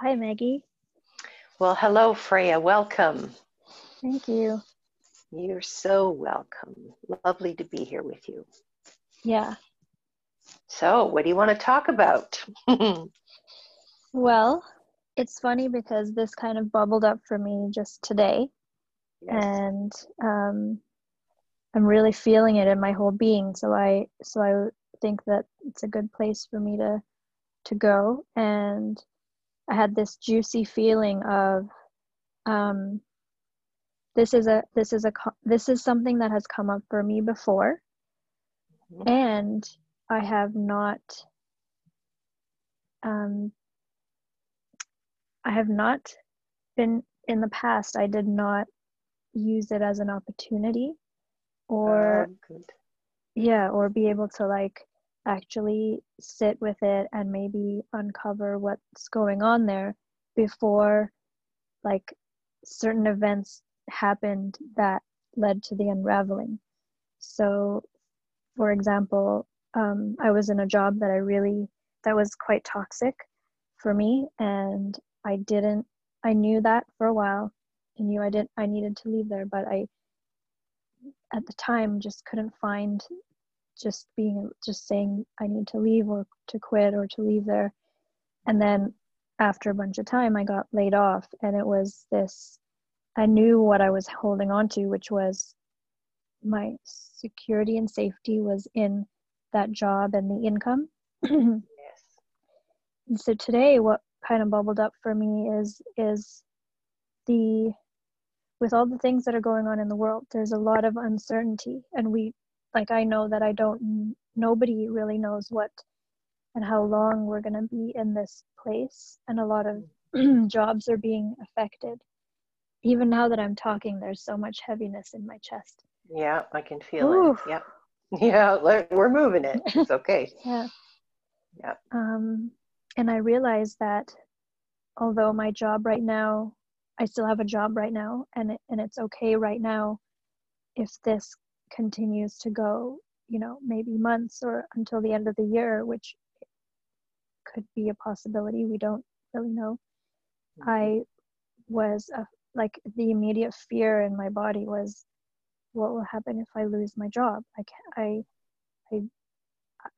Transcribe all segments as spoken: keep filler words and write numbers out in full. Hi, Maggie. Well, hello, Freya. Welcome. Thank you. You're so welcome. Lovely to be here with you. Yeah. So, what do you want to talk about? Well, it's funny because this kind of bubbled up for me just today. Yes. And um, I'm really feeling it in my whole being. So I, so I think that it's a good place for me to, to go. And I had this juicy feeling of, um, this is a, this is a, this is something that has come up for me before. Mm-hmm. And I have not, um, I have not been in the past. I did not use it as an opportunity or, oh, yeah, or be able to like actually sit with it and maybe uncover what's going on there before like certain events happened that led to the unraveling. So for example, um, I was in a job that I really, that was quite toxic for me, and I didn't, I knew that for a while. I knew I didn't, I needed to leave there, but I, at the time, just couldn't find just being, just saying I need to leave or to quit or to leave there. And then after a bunch of time, I got laid off, and it was this, I knew what I was holding on to, which was my security and safety was in that job and the income. Yes. And so today, what kind of bubbled up for me is, is the, with all the things that are going on in the world, there's a lot of uncertainty. And we, like, I know that I don't, nobody really knows what and how long we're going to be in this place. And a lot of jobs are being affected. Even now that I'm talking, there's so much heaviness in my chest. Yeah, I can feel Ooh. It. Yeah. Yeah, we're moving it. It's okay. Yeah. Yeah. Um, and I realized that although my job right now, I still have a job right now, and it, and it's okay right now if this continues to go, you know, maybe months or until the end of the year, which could be a possibility. We don't really know. Mm-hmm. I was a, like the immediate fear in my body was, what will happen if I lose my job? I can't, I, I,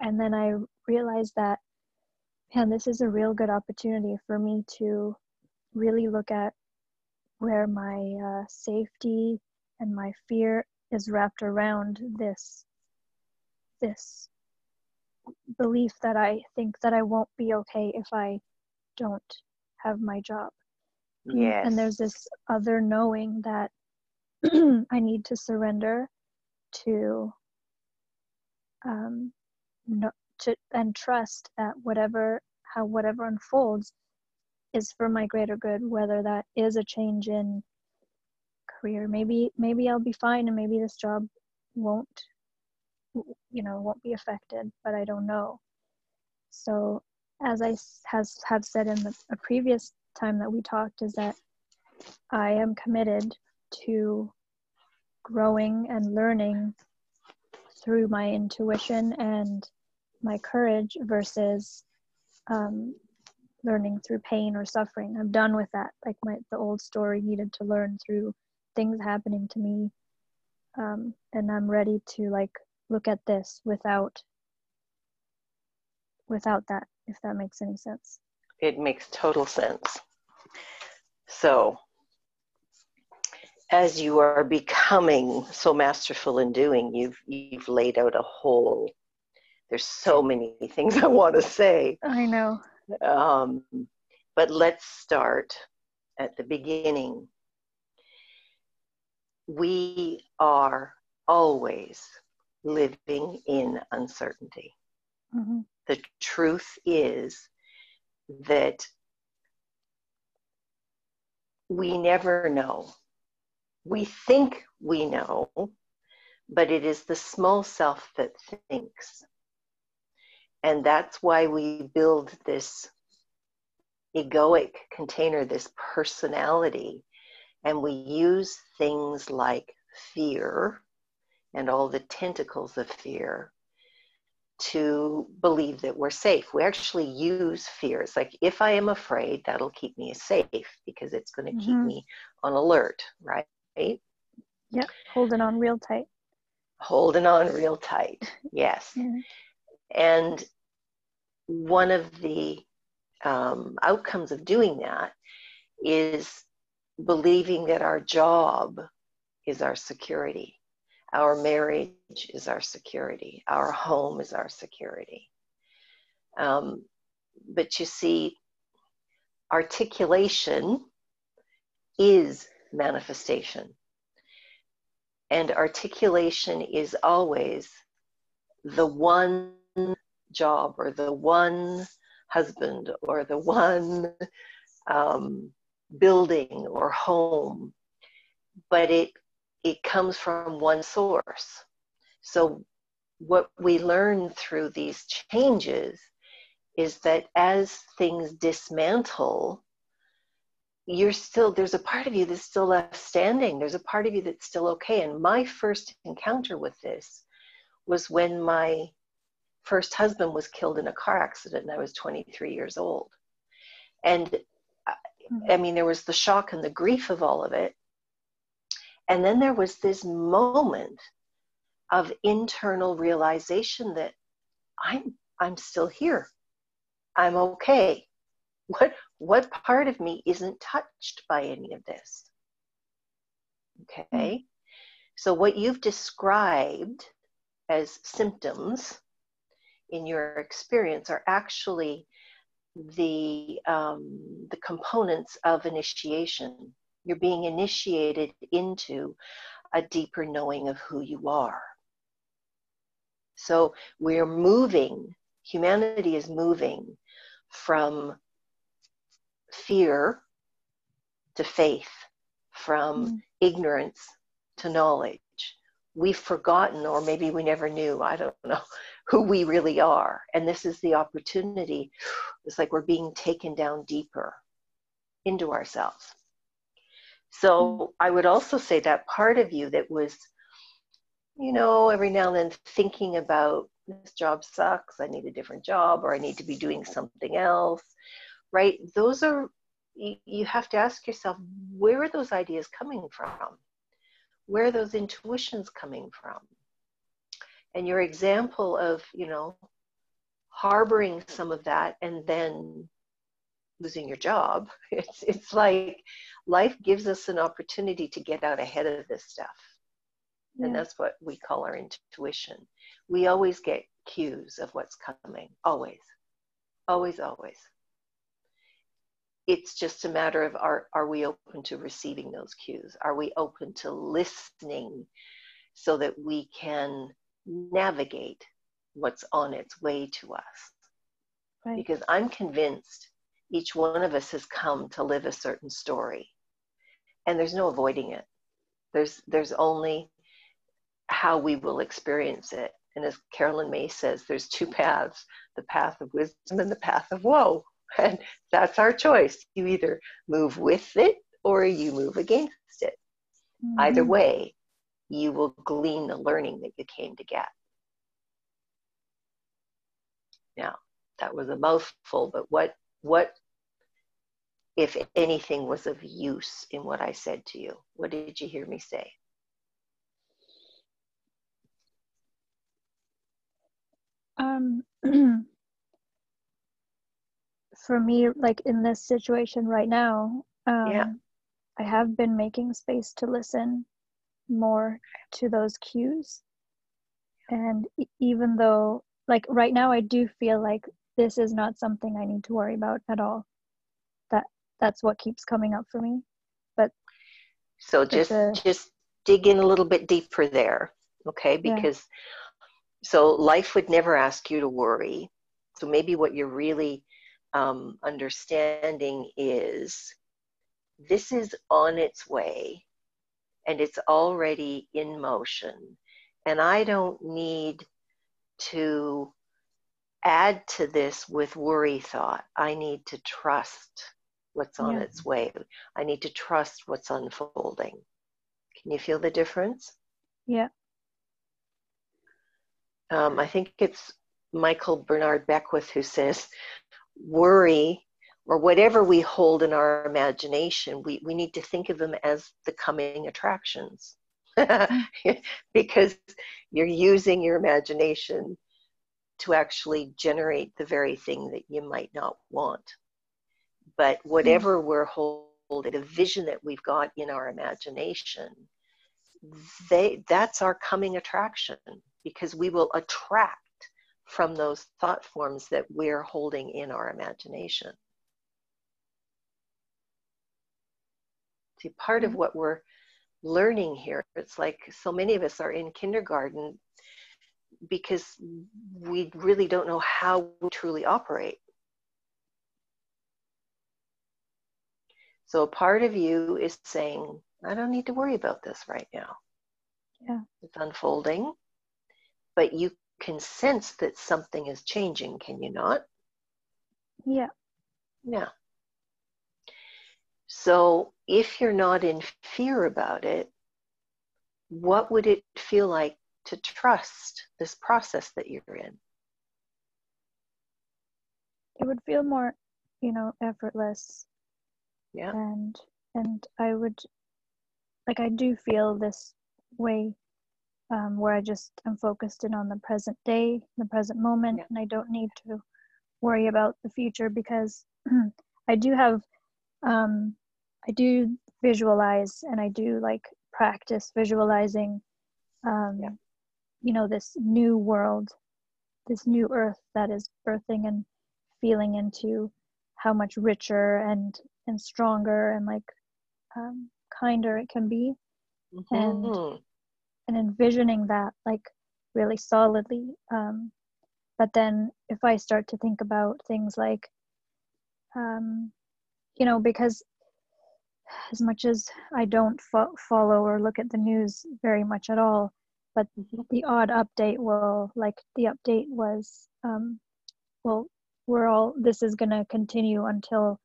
and then I realized that, man, this is a real good opportunity for me to really look at where my uh, safety and my fear is wrapped around this this belief that I think that I won't be okay if I don't have my job. Yes. And there's this other knowing that I need to surrender to um no, to and trust that whatever how whatever unfolds is for my greater good, whether that is a change in career. Maybe maybe I'll be fine, and maybe this job won't, you know, won't be affected, but I don't know. So as I has, have said in the a previous time that we talked, is that I am committed to growing and learning through my intuition and my courage versus um, learning through pain or suffering. I'm done with that. Like my the old story needed to learn through things happening to me, um, and I'm ready to like look at this without without that, if that makes any sense. It makes total sense. So as you are becoming so masterful in doing, you've you've laid out a whole, there's so many things I want to say. I know. Um, but let's start at the beginning. We are always living in uncertainty. Mm-hmm. The truth is that we never know. We think we know, but it is the small self that thinks. And that's why we build this egoic container, this personality, and we use things like fear and all the tentacles of fear to believe that we're safe. We actually use fears. Like, if I am afraid, that'll keep me safe because it's going to mm-hmm. keep me on alert, right? Yeah, holding on real tight. Holding on real tight, yes. Mm-hmm. And one of the um, outcomes of doing that is believing that our job is our security. Our marriage is our security. Our home is our security. Um, but you see, articulation is manifestation. And articulation is always the one job or the one husband or the one um, building or home. But it It comes from one source. So what we learn through these changes is that as things dismantle, you're still, there's a part of you that's still left standing. There's a part of you that's still okay. And my first encounter with this was when my first husband was killed in a car accident and I was twenty-three years old. And I mean, there was the shock and the grief of all of it. And then there was this moment of internal realization that I'm, I'm still here. I'm okay. What, what part of me isn't touched by any of this? Okay. So what you've described as symptoms in your experience are actually the, um, the components of initiation. You're being initiated into a deeper knowing of who you are. So we're moving, humanity is moving from fear to faith, from mm. ignorance to knowledge. We've forgotten, or maybe we never knew, I don't know, who we really are. And this is the opportunity. It's like we're being taken down deeper into ourselves. So I would also say that part of you that was, you know, every now and then thinking about this job sucks, I need a different job, or I need to be doing something else, right? Those are, you have to ask yourself, where are those ideas coming from? Where are those intuitions coming from? And your example of, you know, harboring some of that and then losing your job, it's, it's like life gives us an opportunity to get out ahead of this stuff. Yeah. And that's what we call our intuition. We always get cues of what's coming, always, always, always. It's just a matter of, are, are we open to receiving those cues? Are we open to listening so that we can navigate what's on its way to us? Right. Because I'm convinced each one of us has come to live a certain story, and there's no avoiding it. There's, there's only how we will experience it. And as Carolyn May says, there's two paths, the path of wisdom and the path of woe. And that's our choice. You either move with it or you move against it. Mm-hmm. Either way, you will glean the learning that you came to get. Now, that was a mouthful, but what, what, if anything, was of use in what I said to you? What did you hear me say? Um, for me, like in this situation right now, um, yeah. I have been making space to listen more to those cues. And e- even though, like right now, I do feel like this is not something I need to worry about at all. That that's what keeps coming up for me. But so just a, just dig in a little bit deeper there, okay? Because yeah. So life would never ask you to worry. So maybe what you're really um, understanding is this is on its way, and it's already in motion, and I don't need to add to this with worry thought. I need to trust what's on yeah. its way. I need to trust what's unfolding. Can you feel the difference? Yeah. Um, I think it's Michael Bernard Beckwith, who says, worry, or whatever we hold in our imagination, we, we need to think of them as the coming attractions. Because you're using your imagination to actually generate the very thing that you might not want. But whatever mm-hmm. we're holding, the vision that we've got in our imagination, they, that's our coming attraction, because we will attract from those thought forms that we're holding in our imagination. See, part of what we're learning here, it's like so many of us are in kindergarten because we really don't know how we truly operate. So part of you is saying, I don't need to worry about this right now. Yeah, it's unfolding, but you can sense that something is changing, can you not? Yeah. Yeah. So if you're not in fear about it, what would it feel like to trust this process that you're in? It would feel more, you know, effortless. Yeah. And and I would, like, I do feel this way um, where I just am focused in on the present day, the present moment, yeah. and I don't need to worry about the future, because I do have, um, I do visualize, and I do like practice visualizing, um, yeah. you know, this new world, this new earth that is birthing, and feeling into how much richer and, and stronger and like um, kinder it can be. Mm-hmm. And, and envisioning that like really solidly. Um, but then if I start to think about things like, um, you know, because as much as I don't fo- follow or look at the news very much at all, but the odd update will, like the update was, um, well, we're all, this is going to continue until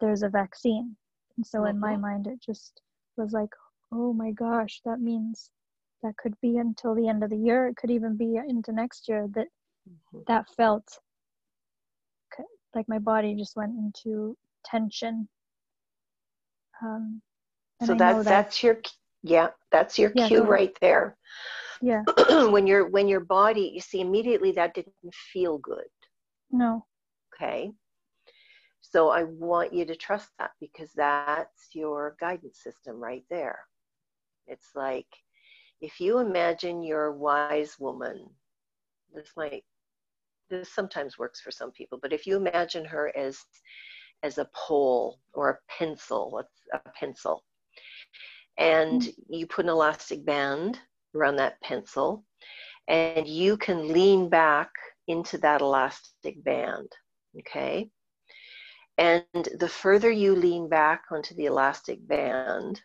there's a vaccine. And so mm-hmm. in my mind, it just was like, oh my gosh, that means that could be until the end of the year. It could even be into next year. That mm-hmm. that felt like my body just went into tension. Um, so that, that that's your, yeah, that's your yeah, cue right there. Yeah. When you're, when your body, you see immediately that didn't feel good. No. Okay. So I want you to trust that, because that's your guidance system right there. It's like, if you imagine you're a wise woman, this might, this sometimes works for some people, but if you imagine her as, as a pole or a pencil, a, a pencil, and mm-hmm. you put an elastic band around that pencil, and you can lean back into that elastic band, okay? And the further you lean back onto the elastic band,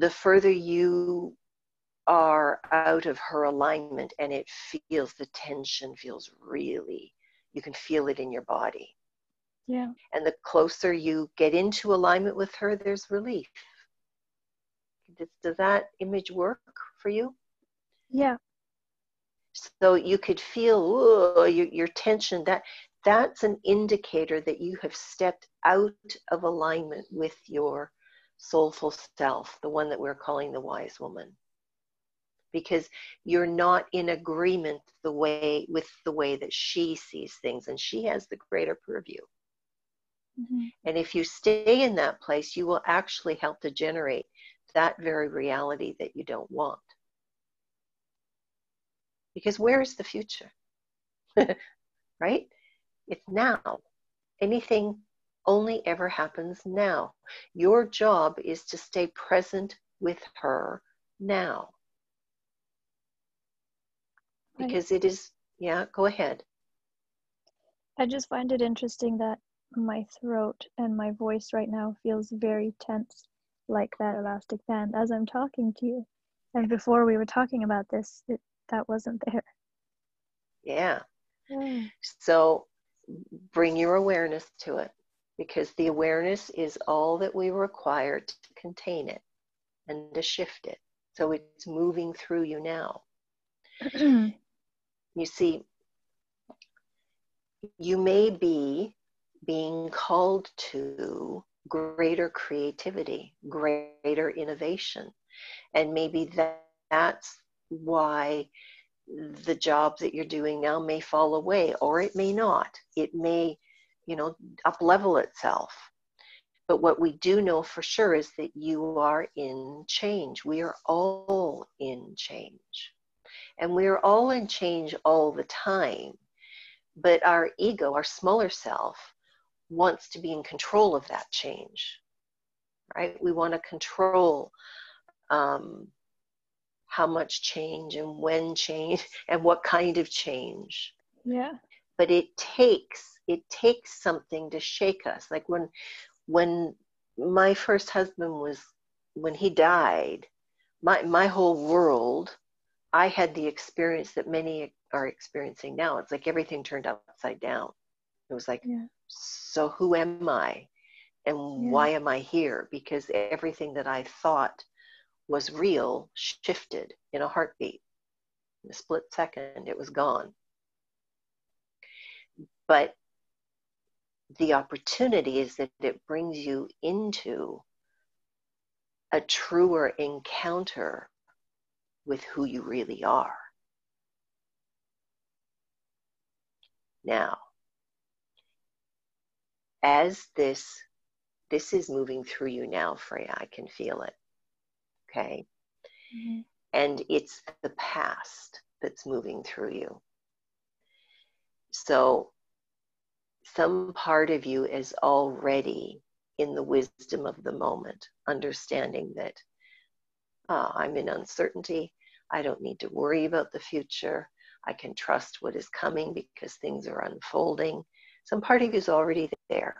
the further you are out of her alignment, and it feels, the tension feels really, you can feel it in your body. Yeah. And the closer you get into alignment with her, there's relief. Does, does that image work for you? Yeah. So you could feel, ooh, your, your tension, that, that's an indicator that you have stepped out of alignment with your soulful self, the one that we're calling the wise woman, because you're not in agreement the way with the way that she sees things, and she has the greater purview. Mm-hmm. And if you stay in that place, you will actually help to generate that very reality that you don't want. Because where is the future? Right? It's now. Anything only ever happens now. Your job is to stay present with her now. Because it is, yeah, go ahead. I just find it interesting that my throat and my voice right now feels very tense, like that elastic band, as I'm talking to you. And before we were talking about this, it, that wasn't there. Yeah. yeah. So bring your awareness to it, because the awareness is all that we require to contain it and to shift it. So it's moving through you now. You see, you may be being called to greater creativity, greater innovation. And maybe that, that's why the job that you're doing now may fall away, or it may not. It may, you know, up-level itself. But what we do know for sure is that you are in change. We are all in change. And we are all in change all the time. But our ego, our smaller self, wants to be in control of that change, right? We want to control um, how much change and when change and what kind of change. Yeah. But it takes, it takes something to shake us. Like when, when my first husband was, when he died, my, my whole world, I had the experience that many are experiencing now. It's like everything turned upside down. It was like, yeah. So who am I? And yeah. Why am I here? Because everything that I thought was real shifted in a heartbeat. In a split second, it was gone. But the opportunity is that it brings you into a truer encounter with who you really are. Now, as this, this is moving through you now, Freya, I can feel it, okay? Mm-hmm. And it's the past that's moving through you. So some part of you is already in the wisdom of the moment, understanding that uh, I'm in uncertainty, I don't need to worry about the future, I can trust what is coming because things are unfolding. Some part of you is already there.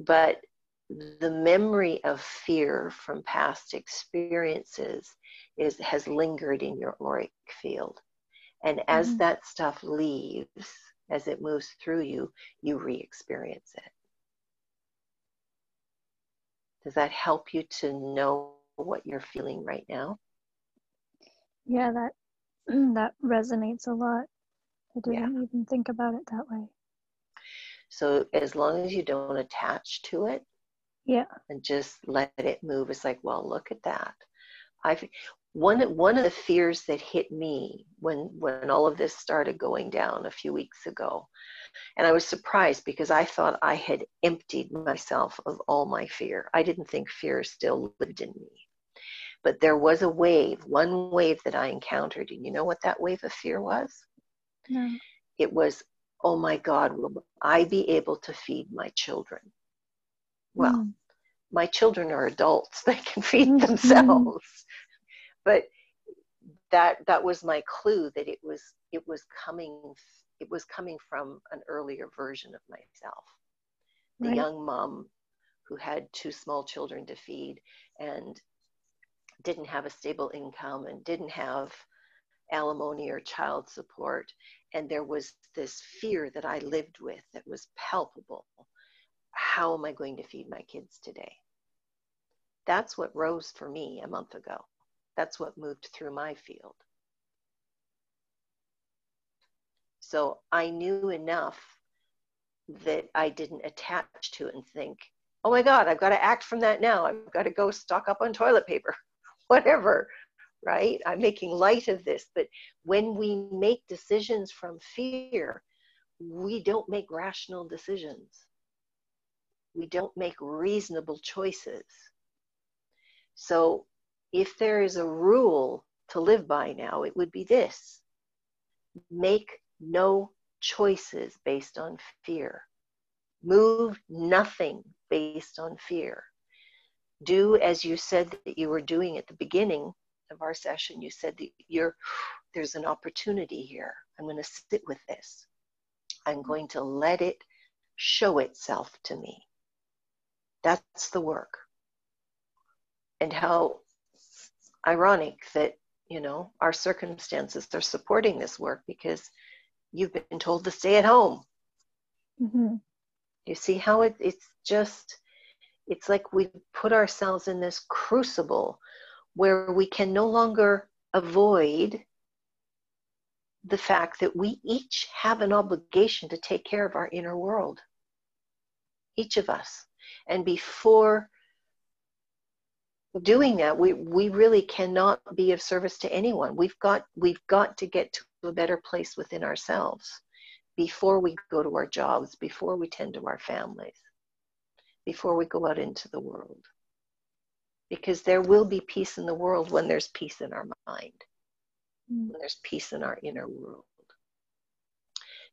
But the memory of fear from past experiences is, has lingered in your auric field. And as mm. that stuff leaves, as it moves through you, you re-experience it. Does that help you to know what you're feeling right now? Yeah, that, that resonates a lot. I didn't yeah. even think about it that way. So as long as you don't attach to it, yeah, and just let it move. It's like, well, look at that. I've one one of the fears that hit me when when all of this started going down a few weeks ago, and I was surprised because I thought I had emptied myself of all my fear. I didn't think fear still lived in me, but there was a wave, one wave that I encountered, and you know what that wave of fear was? No. It was, oh my God, will I be able to feed my children? Well, mm. my children are adults. They can feed themselves. But that that was my clue that it was it was coming it was coming from an earlier version of myself. The right. young mom who had two small children to feed and didn't have a stable income and didn't have alimony or child support, and there was this fear that I lived with that was palpable. How am I going to feed my kids today? That's what rose for me a month ago. That's what moved through my field. So I knew enough that I didn't attach to it and think, oh my God, I've got to act from that now. I've got to go stock up on toilet paper, whatever. Right? I'm making light of this, but when we make decisions from fear, we don't make rational decisions. We don't make reasonable choices. So if there is a rule to live by now, it would be this. Make no choices based on fear. Move nothing based on fear. Do as you said that you were doing at the beginning of our session. You said that you're, there's an opportunity here. I'm going to sit with this. I'm going to let it show itself to me. That's the work. And how ironic that, you know, our circumstances are supporting this work because you've been told to stay at home. Mm-hmm. You see how it, it's just, it's like we put ourselves in this crucible where we can no longer avoid the fact that we each have an obligation to take care of our inner world, each of us. And before doing that, we, we really cannot be of service to anyone. We've got, we've got to get to a better place within ourselves before we go to our jobs, before we tend to our families, before we go out into the world. Because there will be peace in the world when there's peace in our mind, when there's peace in our inner world.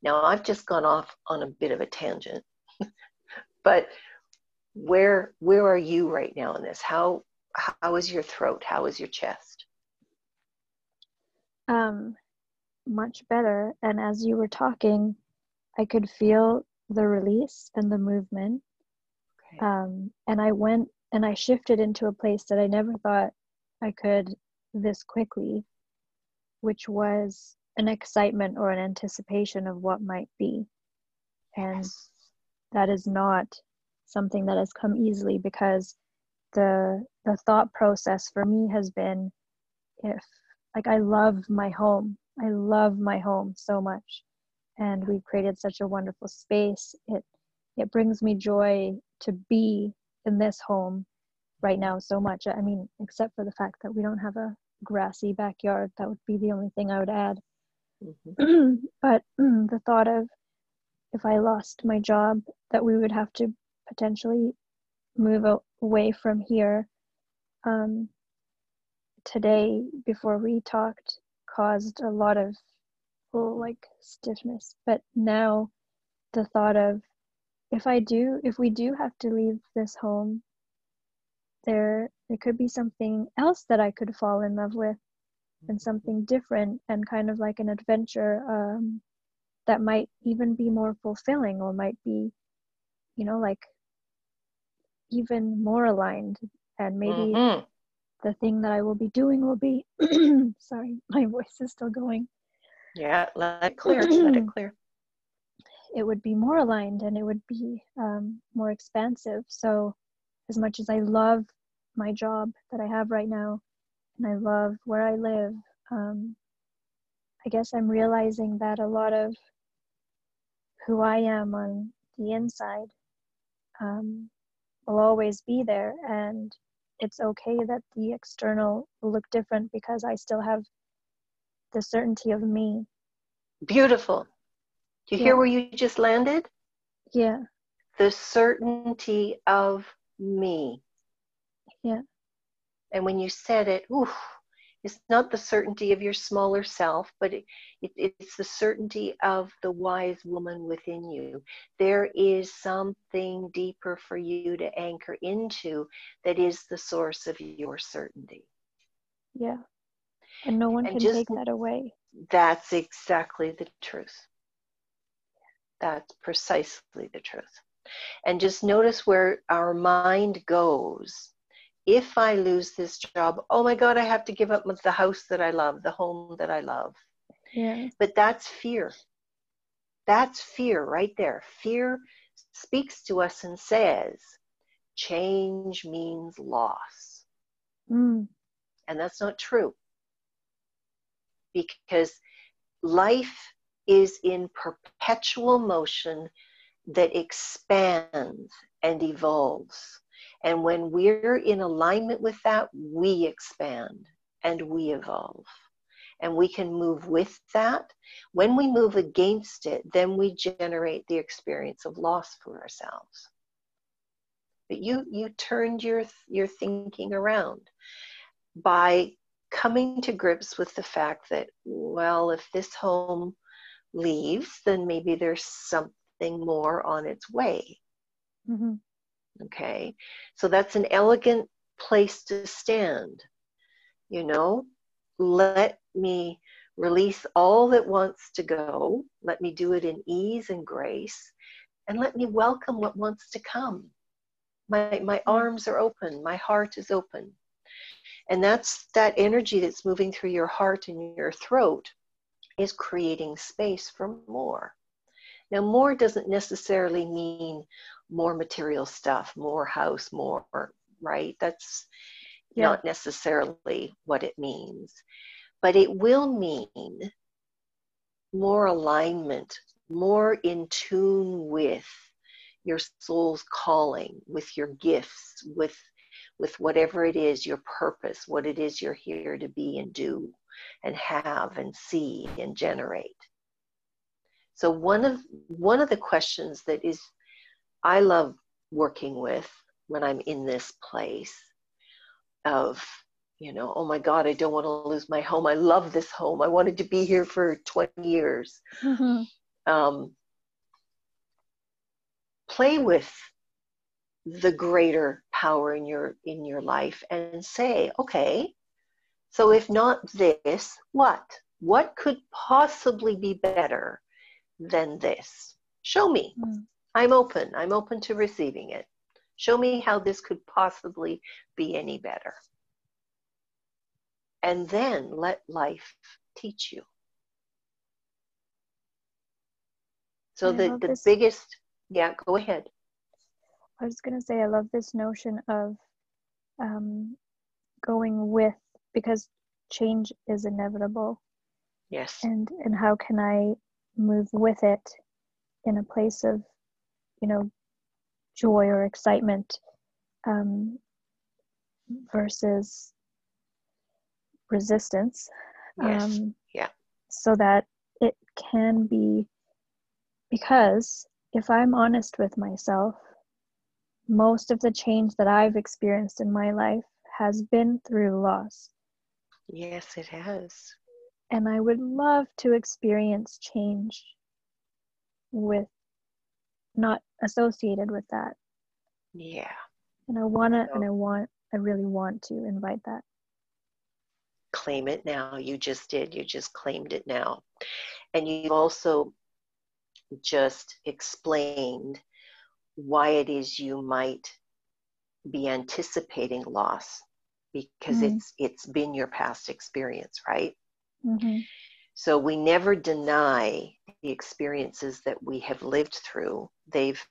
Now, I've just gone off on a bit of a tangent, but where where are you right now in this? How how is your throat? How is your chest? Um, much better. And as you were talking, I could feel the release and the movement. Okay. Um, and I went and I shifted into a place that I never thought I could this quickly, which was an excitement or an anticipation of what might be. And yes. That is not something that has come easily, because the the thought process for me has been, if like I love my home, I love my home so much, and we've created such a wonderful space. It it brings me joy to be in this home right now so much. I mean, except for the fact that we don't have a grassy backyard, that would be the only thing I would add. Mm-hmm. But the thought of if I lost my job, that we would have to potentially move away from here. Um, today, before we talked, caused a lot of well, like stiffness. But now the thought of if I do, if we do have to leave this home, there, there could be something else that I could fall in love with, and something different, and kind of like an adventure um, that might even be more fulfilling, or might be, you know, like even more aligned, and maybe mm-hmm. the thing that I will be doing will be sorry, my voice is still going. Yeah, let it clear. Let it clear. It would be more aligned, and it would be um, more expansive. So as much as I love my job that I have right now, and I love where I live, um, I guess I'm realizing that a lot of who I am on the inside um, will always be there, and it's okay that the external will look different, because I still have the certainty of me. Beautiful. Do you yeah. hear where you just landed? Yeah. The certainty of me. Yeah. And when you said it, oof, it's not the certainty of your smaller self, but it, it, it's the certainty of the wise woman within you. There is something deeper for you to anchor into that is the source of your certainty. Yeah. And no one and can just take that away. That's exactly the truth. That's precisely the truth. And just notice where our mind goes. If I lose this job, oh my God, I have to give up the house that I love, the home that I love. Yeah. But that's fear. That's fear right there. Fear speaks to us and says, change means loss. Mm. And that's not true. Because life is in perpetual motion that expands and evolves. And when we're in alignment with that, we expand and we evolve. And we can move with that. When we move against it, then we generate the experience of loss for ourselves. But you, you turned your, your thinking around by coming to grips with the fact that, well, if this home leaves, then maybe there's something more on its way. Mm-hmm. Okay, so that's an elegant place to stand. You know, let me release all that wants to go. Let me do it in ease and grace, and let me welcome what wants to come. My my arms are open. My heart is open, and that's that energy that's moving through your heart and your throat is creating space for more. Now, more doesn't necessarily mean more material stuff, more house, more, right? That's yeah. not necessarily what it means. But it will mean more alignment, more in tune with your soul's calling, with your gifts, with with whatever it is, your purpose, what it is you're here to be and do and have and see and generate. So one of, one of the questions that is, I love working with when I'm in this place of, you know, oh my God, I don't want to lose my home. I love this home. I wanted to be here for twenty years. Mm-hmm. Um, play with the greater power in your in your life and say, okay, so if not this, what? What could possibly be better than this? Show me. Mm-hmm. I'm open. I'm open to receiving it. Show me how this could possibly be any better. And then let life teach you. So the, the this. biggest, yeah, go ahead. I was going to say, I love this notion of um, going with, because change is inevitable. Yes. And, and how can I move with it in a place of, you know, joy or excitement um, versus resistance. Yes. Um, yeah. So that it can be, because if I'm honest with myself, most of the change that I've experienced in my life has been through loss. Yes, it has. And I would love to experience change with, not associated with that. Yeah. And I want to, and I want, I really want to invite that. Claim it now. You just did. You just claimed it now. And you also just explained why it is you might be anticipating loss, because mm-hmm. it's it's been your past experience, right? Mm-hmm. So we never deny the experiences that we have lived through. They've,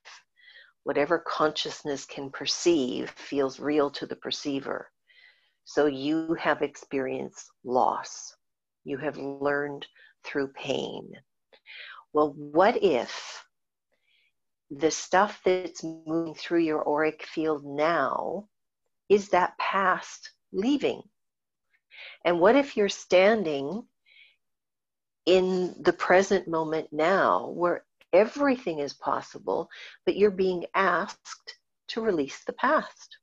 whatever consciousness can perceive feels real to the perceiver. So you have experienced loss. You have learned through pain. Well, what if the stuff that's moving through your auric field now is that past leaving? And what if you're standing in the present moment now, where everything is possible, but you're being asked to release the past?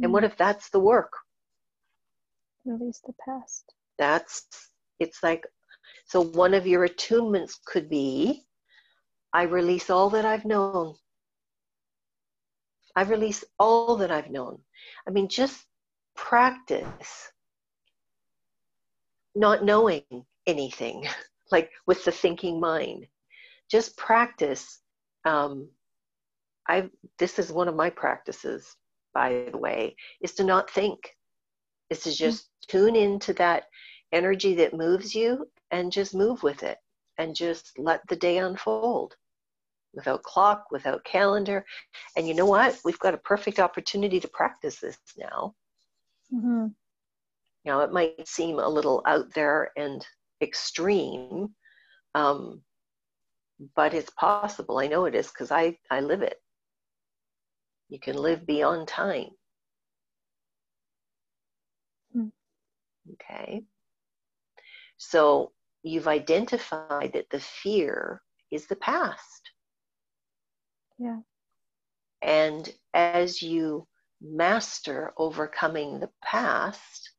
Mm. And what if that's the work? Release the past. That's, it's like, so one of your attunements could be, I release all that I've known. I release all that I've known. I mean, just practice not knowing anything, like with the thinking mind. Just practice. Um, I this is one of my practices, by the way, is to not think. Is to just tune into that energy that moves you and just move with it and just let the day unfold without clock, without calendar. And you know what? We've got a perfect opportunity to practice this now. Mm-hmm. Now, it might seem a little out there and extreme, um, but it's possible. I know it is because I, I live it. You can live beyond time. Mm. Okay. So you've identified that the fear is the past. Yeah. And as you master overcoming the past,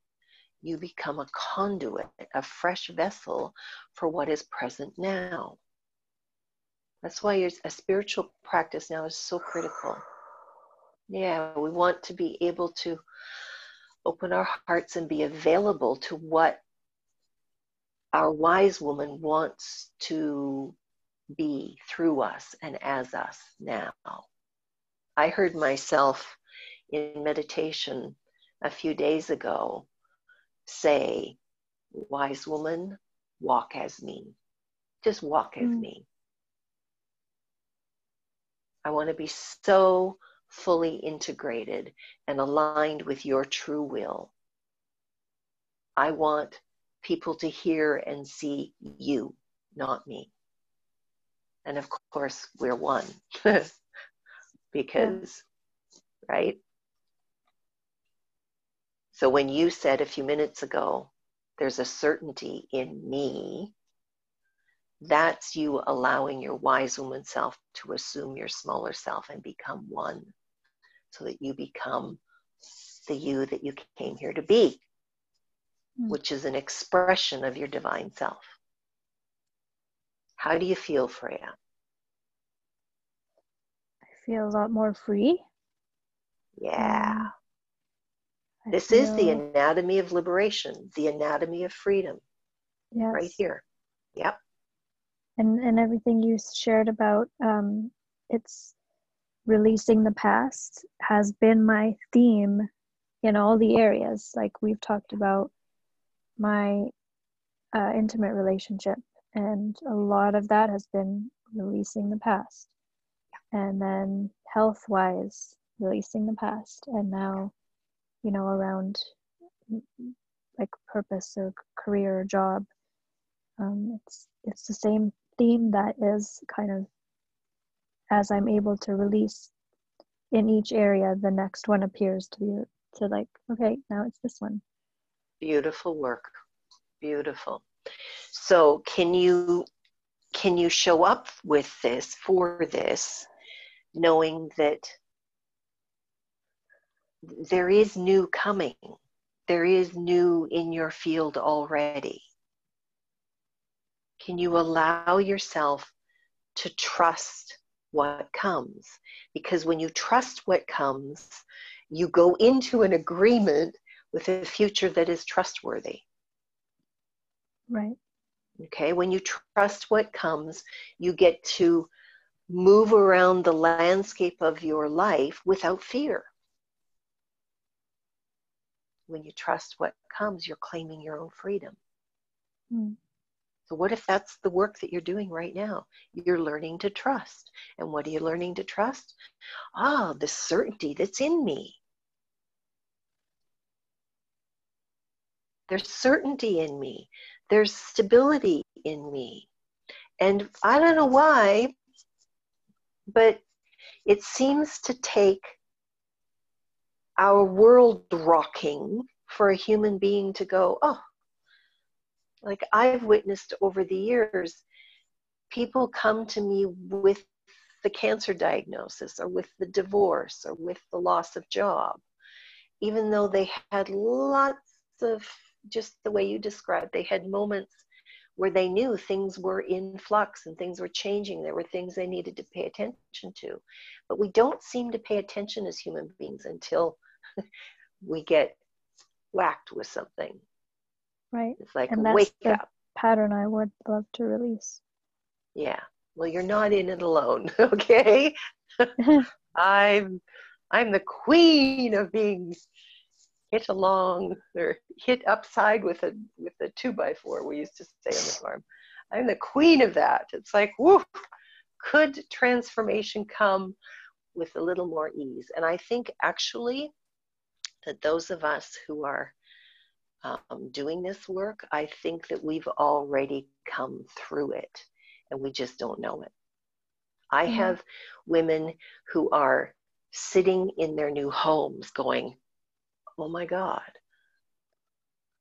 you become a conduit, a fresh vessel for what is present now. That's why your, a spiritual practice now is so critical. Yeah, we want to be able to open our hearts and be available to what our wise woman wants to be through us and as us now. I heard myself in meditation a few days ago say, wise woman, walk as me. Just walk as mm. me. I want to be so fully integrated and aligned with your true will. I want people to hear and see you, not me. And of course, we're one. Because, right? So when you said a few minutes ago, there's a certainty in me, that's you allowing your wise woman self to assume your smaller self and become one, so that you become the you that you came here to be, mm. which is an expression of your divine self. How do you feel, Freya? I feel a lot more free. Yeah. I this feel... is the anatomy of liberation, the anatomy of freedom. Yes. Right here. Yep. And, and everything you shared about, um, it's releasing the past has been my theme in all the areas. Like we've talked about my uh, intimate relationship, and a lot of that has been releasing the past. And then health-wise, releasing the past. And now, you know, around like purpose or career or job, um, it's it's the same theme that is kind of, as I'm able to release in each area, the next one appears to be to like, okay, now it's this one. Beautiful work. Beautiful. So can you can you show up with this for this, knowing that there is new coming, there is new in your field already? Can you allow yourself to trust what comes? Because when you trust what comes, you go into an agreement with a future that is trustworthy. Right. Okay, when you trust what comes, you get to move around the landscape of your life without fear. When you trust what comes, you're claiming your own freedom. Mm. So what if that's the work that you're doing right now? You're learning to trust. And what are you learning to trust? Ah, the certainty that's in me. There's certainty in me. There's stability in me. And I don't know why, but it seems to take our world rocking for a human being to go, oh, like I've witnessed over the years, people come to me with the cancer diagnosis or with the divorce or with the loss of job, even though they had lots of, just the way you described, they had moments where they knew things were in flux and things were changing. There were things they needed to pay attention to. But we don't seem to pay attention as human beings until we get whacked with something. Right. It's like, and that's wake the up. Pattern I would love to release. Yeah. Well, you're not in it alone, okay? I'm I'm the queen of being hit along or hit upside with a with a two by four, we used to say on the farm. I'm the queen of that. It's like, woo, could transformation come with a little more ease? And I think actually that those of us who are um, doing this work, I think that we've already come through it and we just don't know it. I mm-hmm. have women who are sitting in their new homes going, oh my God,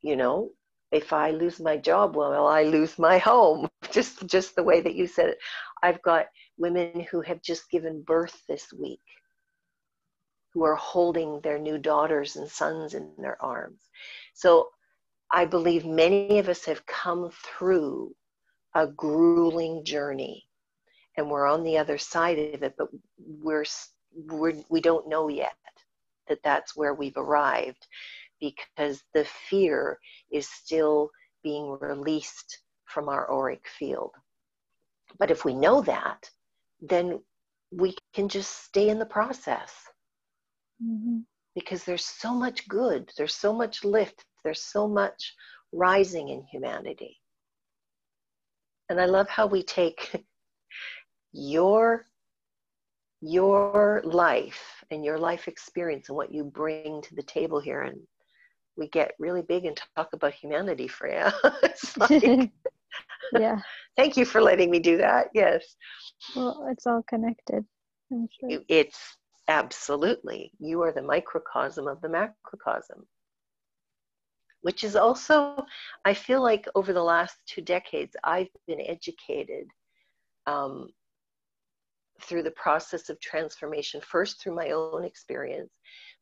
you know, if I lose my job, well, I lose my home. Just just the way that you said it. I've got women who have just given birth this week, who are holding their new daughters and sons in their arms. So I believe many of us have come through a grueling journey and we're on the other side of it, but we're, we're, we don't know yet that that's where we've arrived, because the fear is still being released from our auric field. But if we know that, then we can just stay in the process mm-hmm. because there's so much good, there's so much lift, there's so much rising in humanity. And I love how we take your your life and your life experience and what you bring to the table here, and we get really big and talk about humanity, Freya. It's like, yeah. Thank you for letting me do that. Yes. Well, it's all connected, I'm sure. It's absolutely. You are the microcosm of the macrocosm, which is also, I feel like over the last two decades, I've been educated um, through the process of transformation, first through my own experience,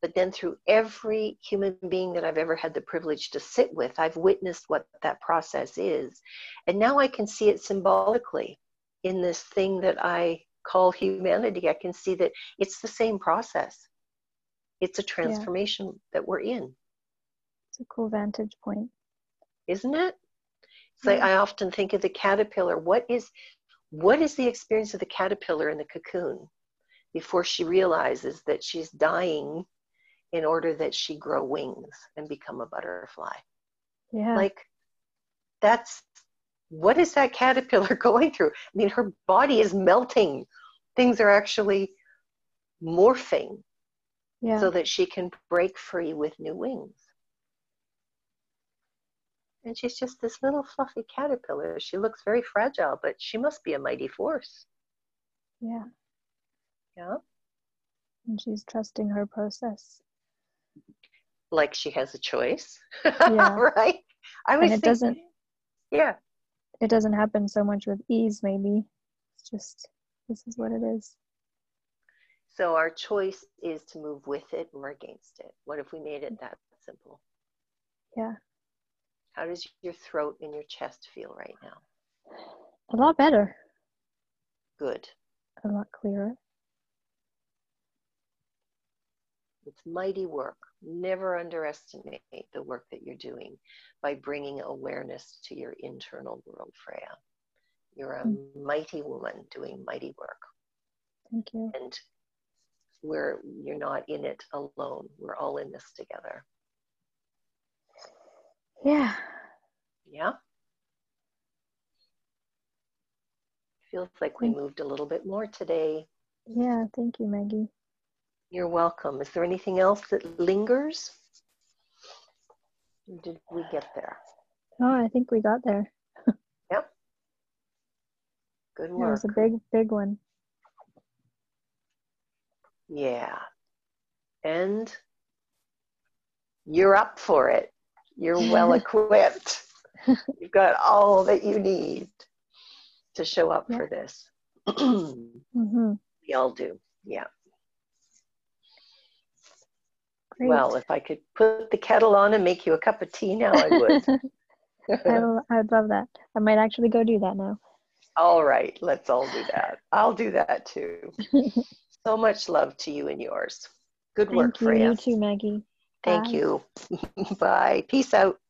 but then through every human being that I've ever had the privilege to sit with. I've witnessed what that process is. And now I can see it symbolically in this thing that I call humanity. I can see that it's the same process. It's a transformation yeah. that we're in. It's a cool vantage point. Isn't it? It's yeah. like I often think of the caterpillar. What is, what is the experience of the caterpillar in the cocoon before she realizes that she's dying in order that she grow wings and become a butterfly? Yeah. Like that's, what is that caterpillar going through? I mean, her body is melting. Things are actually morphing yeah. so that she can break free with new wings. And she's just this little fluffy caterpillar. She looks very fragile, but she must be a mighty force. Yeah. Yeah. And she's trusting her process. Like she has a choice. Yeah. Right? I was and it thinking, doesn't, yeah. It doesn't happen so much with ease, maybe. It's just, this is what it is. So our choice is to move with it or against it. What if we made it that simple? Yeah. How does your throat and your chest feel right now? A lot better. Good. A lot clearer. It's mighty work. Never underestimate the work that you're doing by bringing awareness to your internal world, Freya. You're a mm-hmm. mighty woman doing mighty work. Thank you. And we're, you're not in it alone. We're all in this together. Yeah. Yeah. Feels like we moved a little bit more today. Yeah, thank you, Maggie. You're welcome. Is there anything else that lingers? Or did we get there? Oh, I think we got there. Yep. Good work. That was a big, big one. Yeah. And you're up for it. You're well equipped. You've got all that you need to show up yeah. for this. mm-hmm. We all do. Yeah. Great. Well, if I could put the kettle on and make you a cup of tea now, I would. I would love that. I might actually go do that now. All right. Let's all do that. I'll do that too. So much love to you and yours. Good Thank work, you. Freya. You too, Maggie. Thank Bye. you. Bye. Peace out.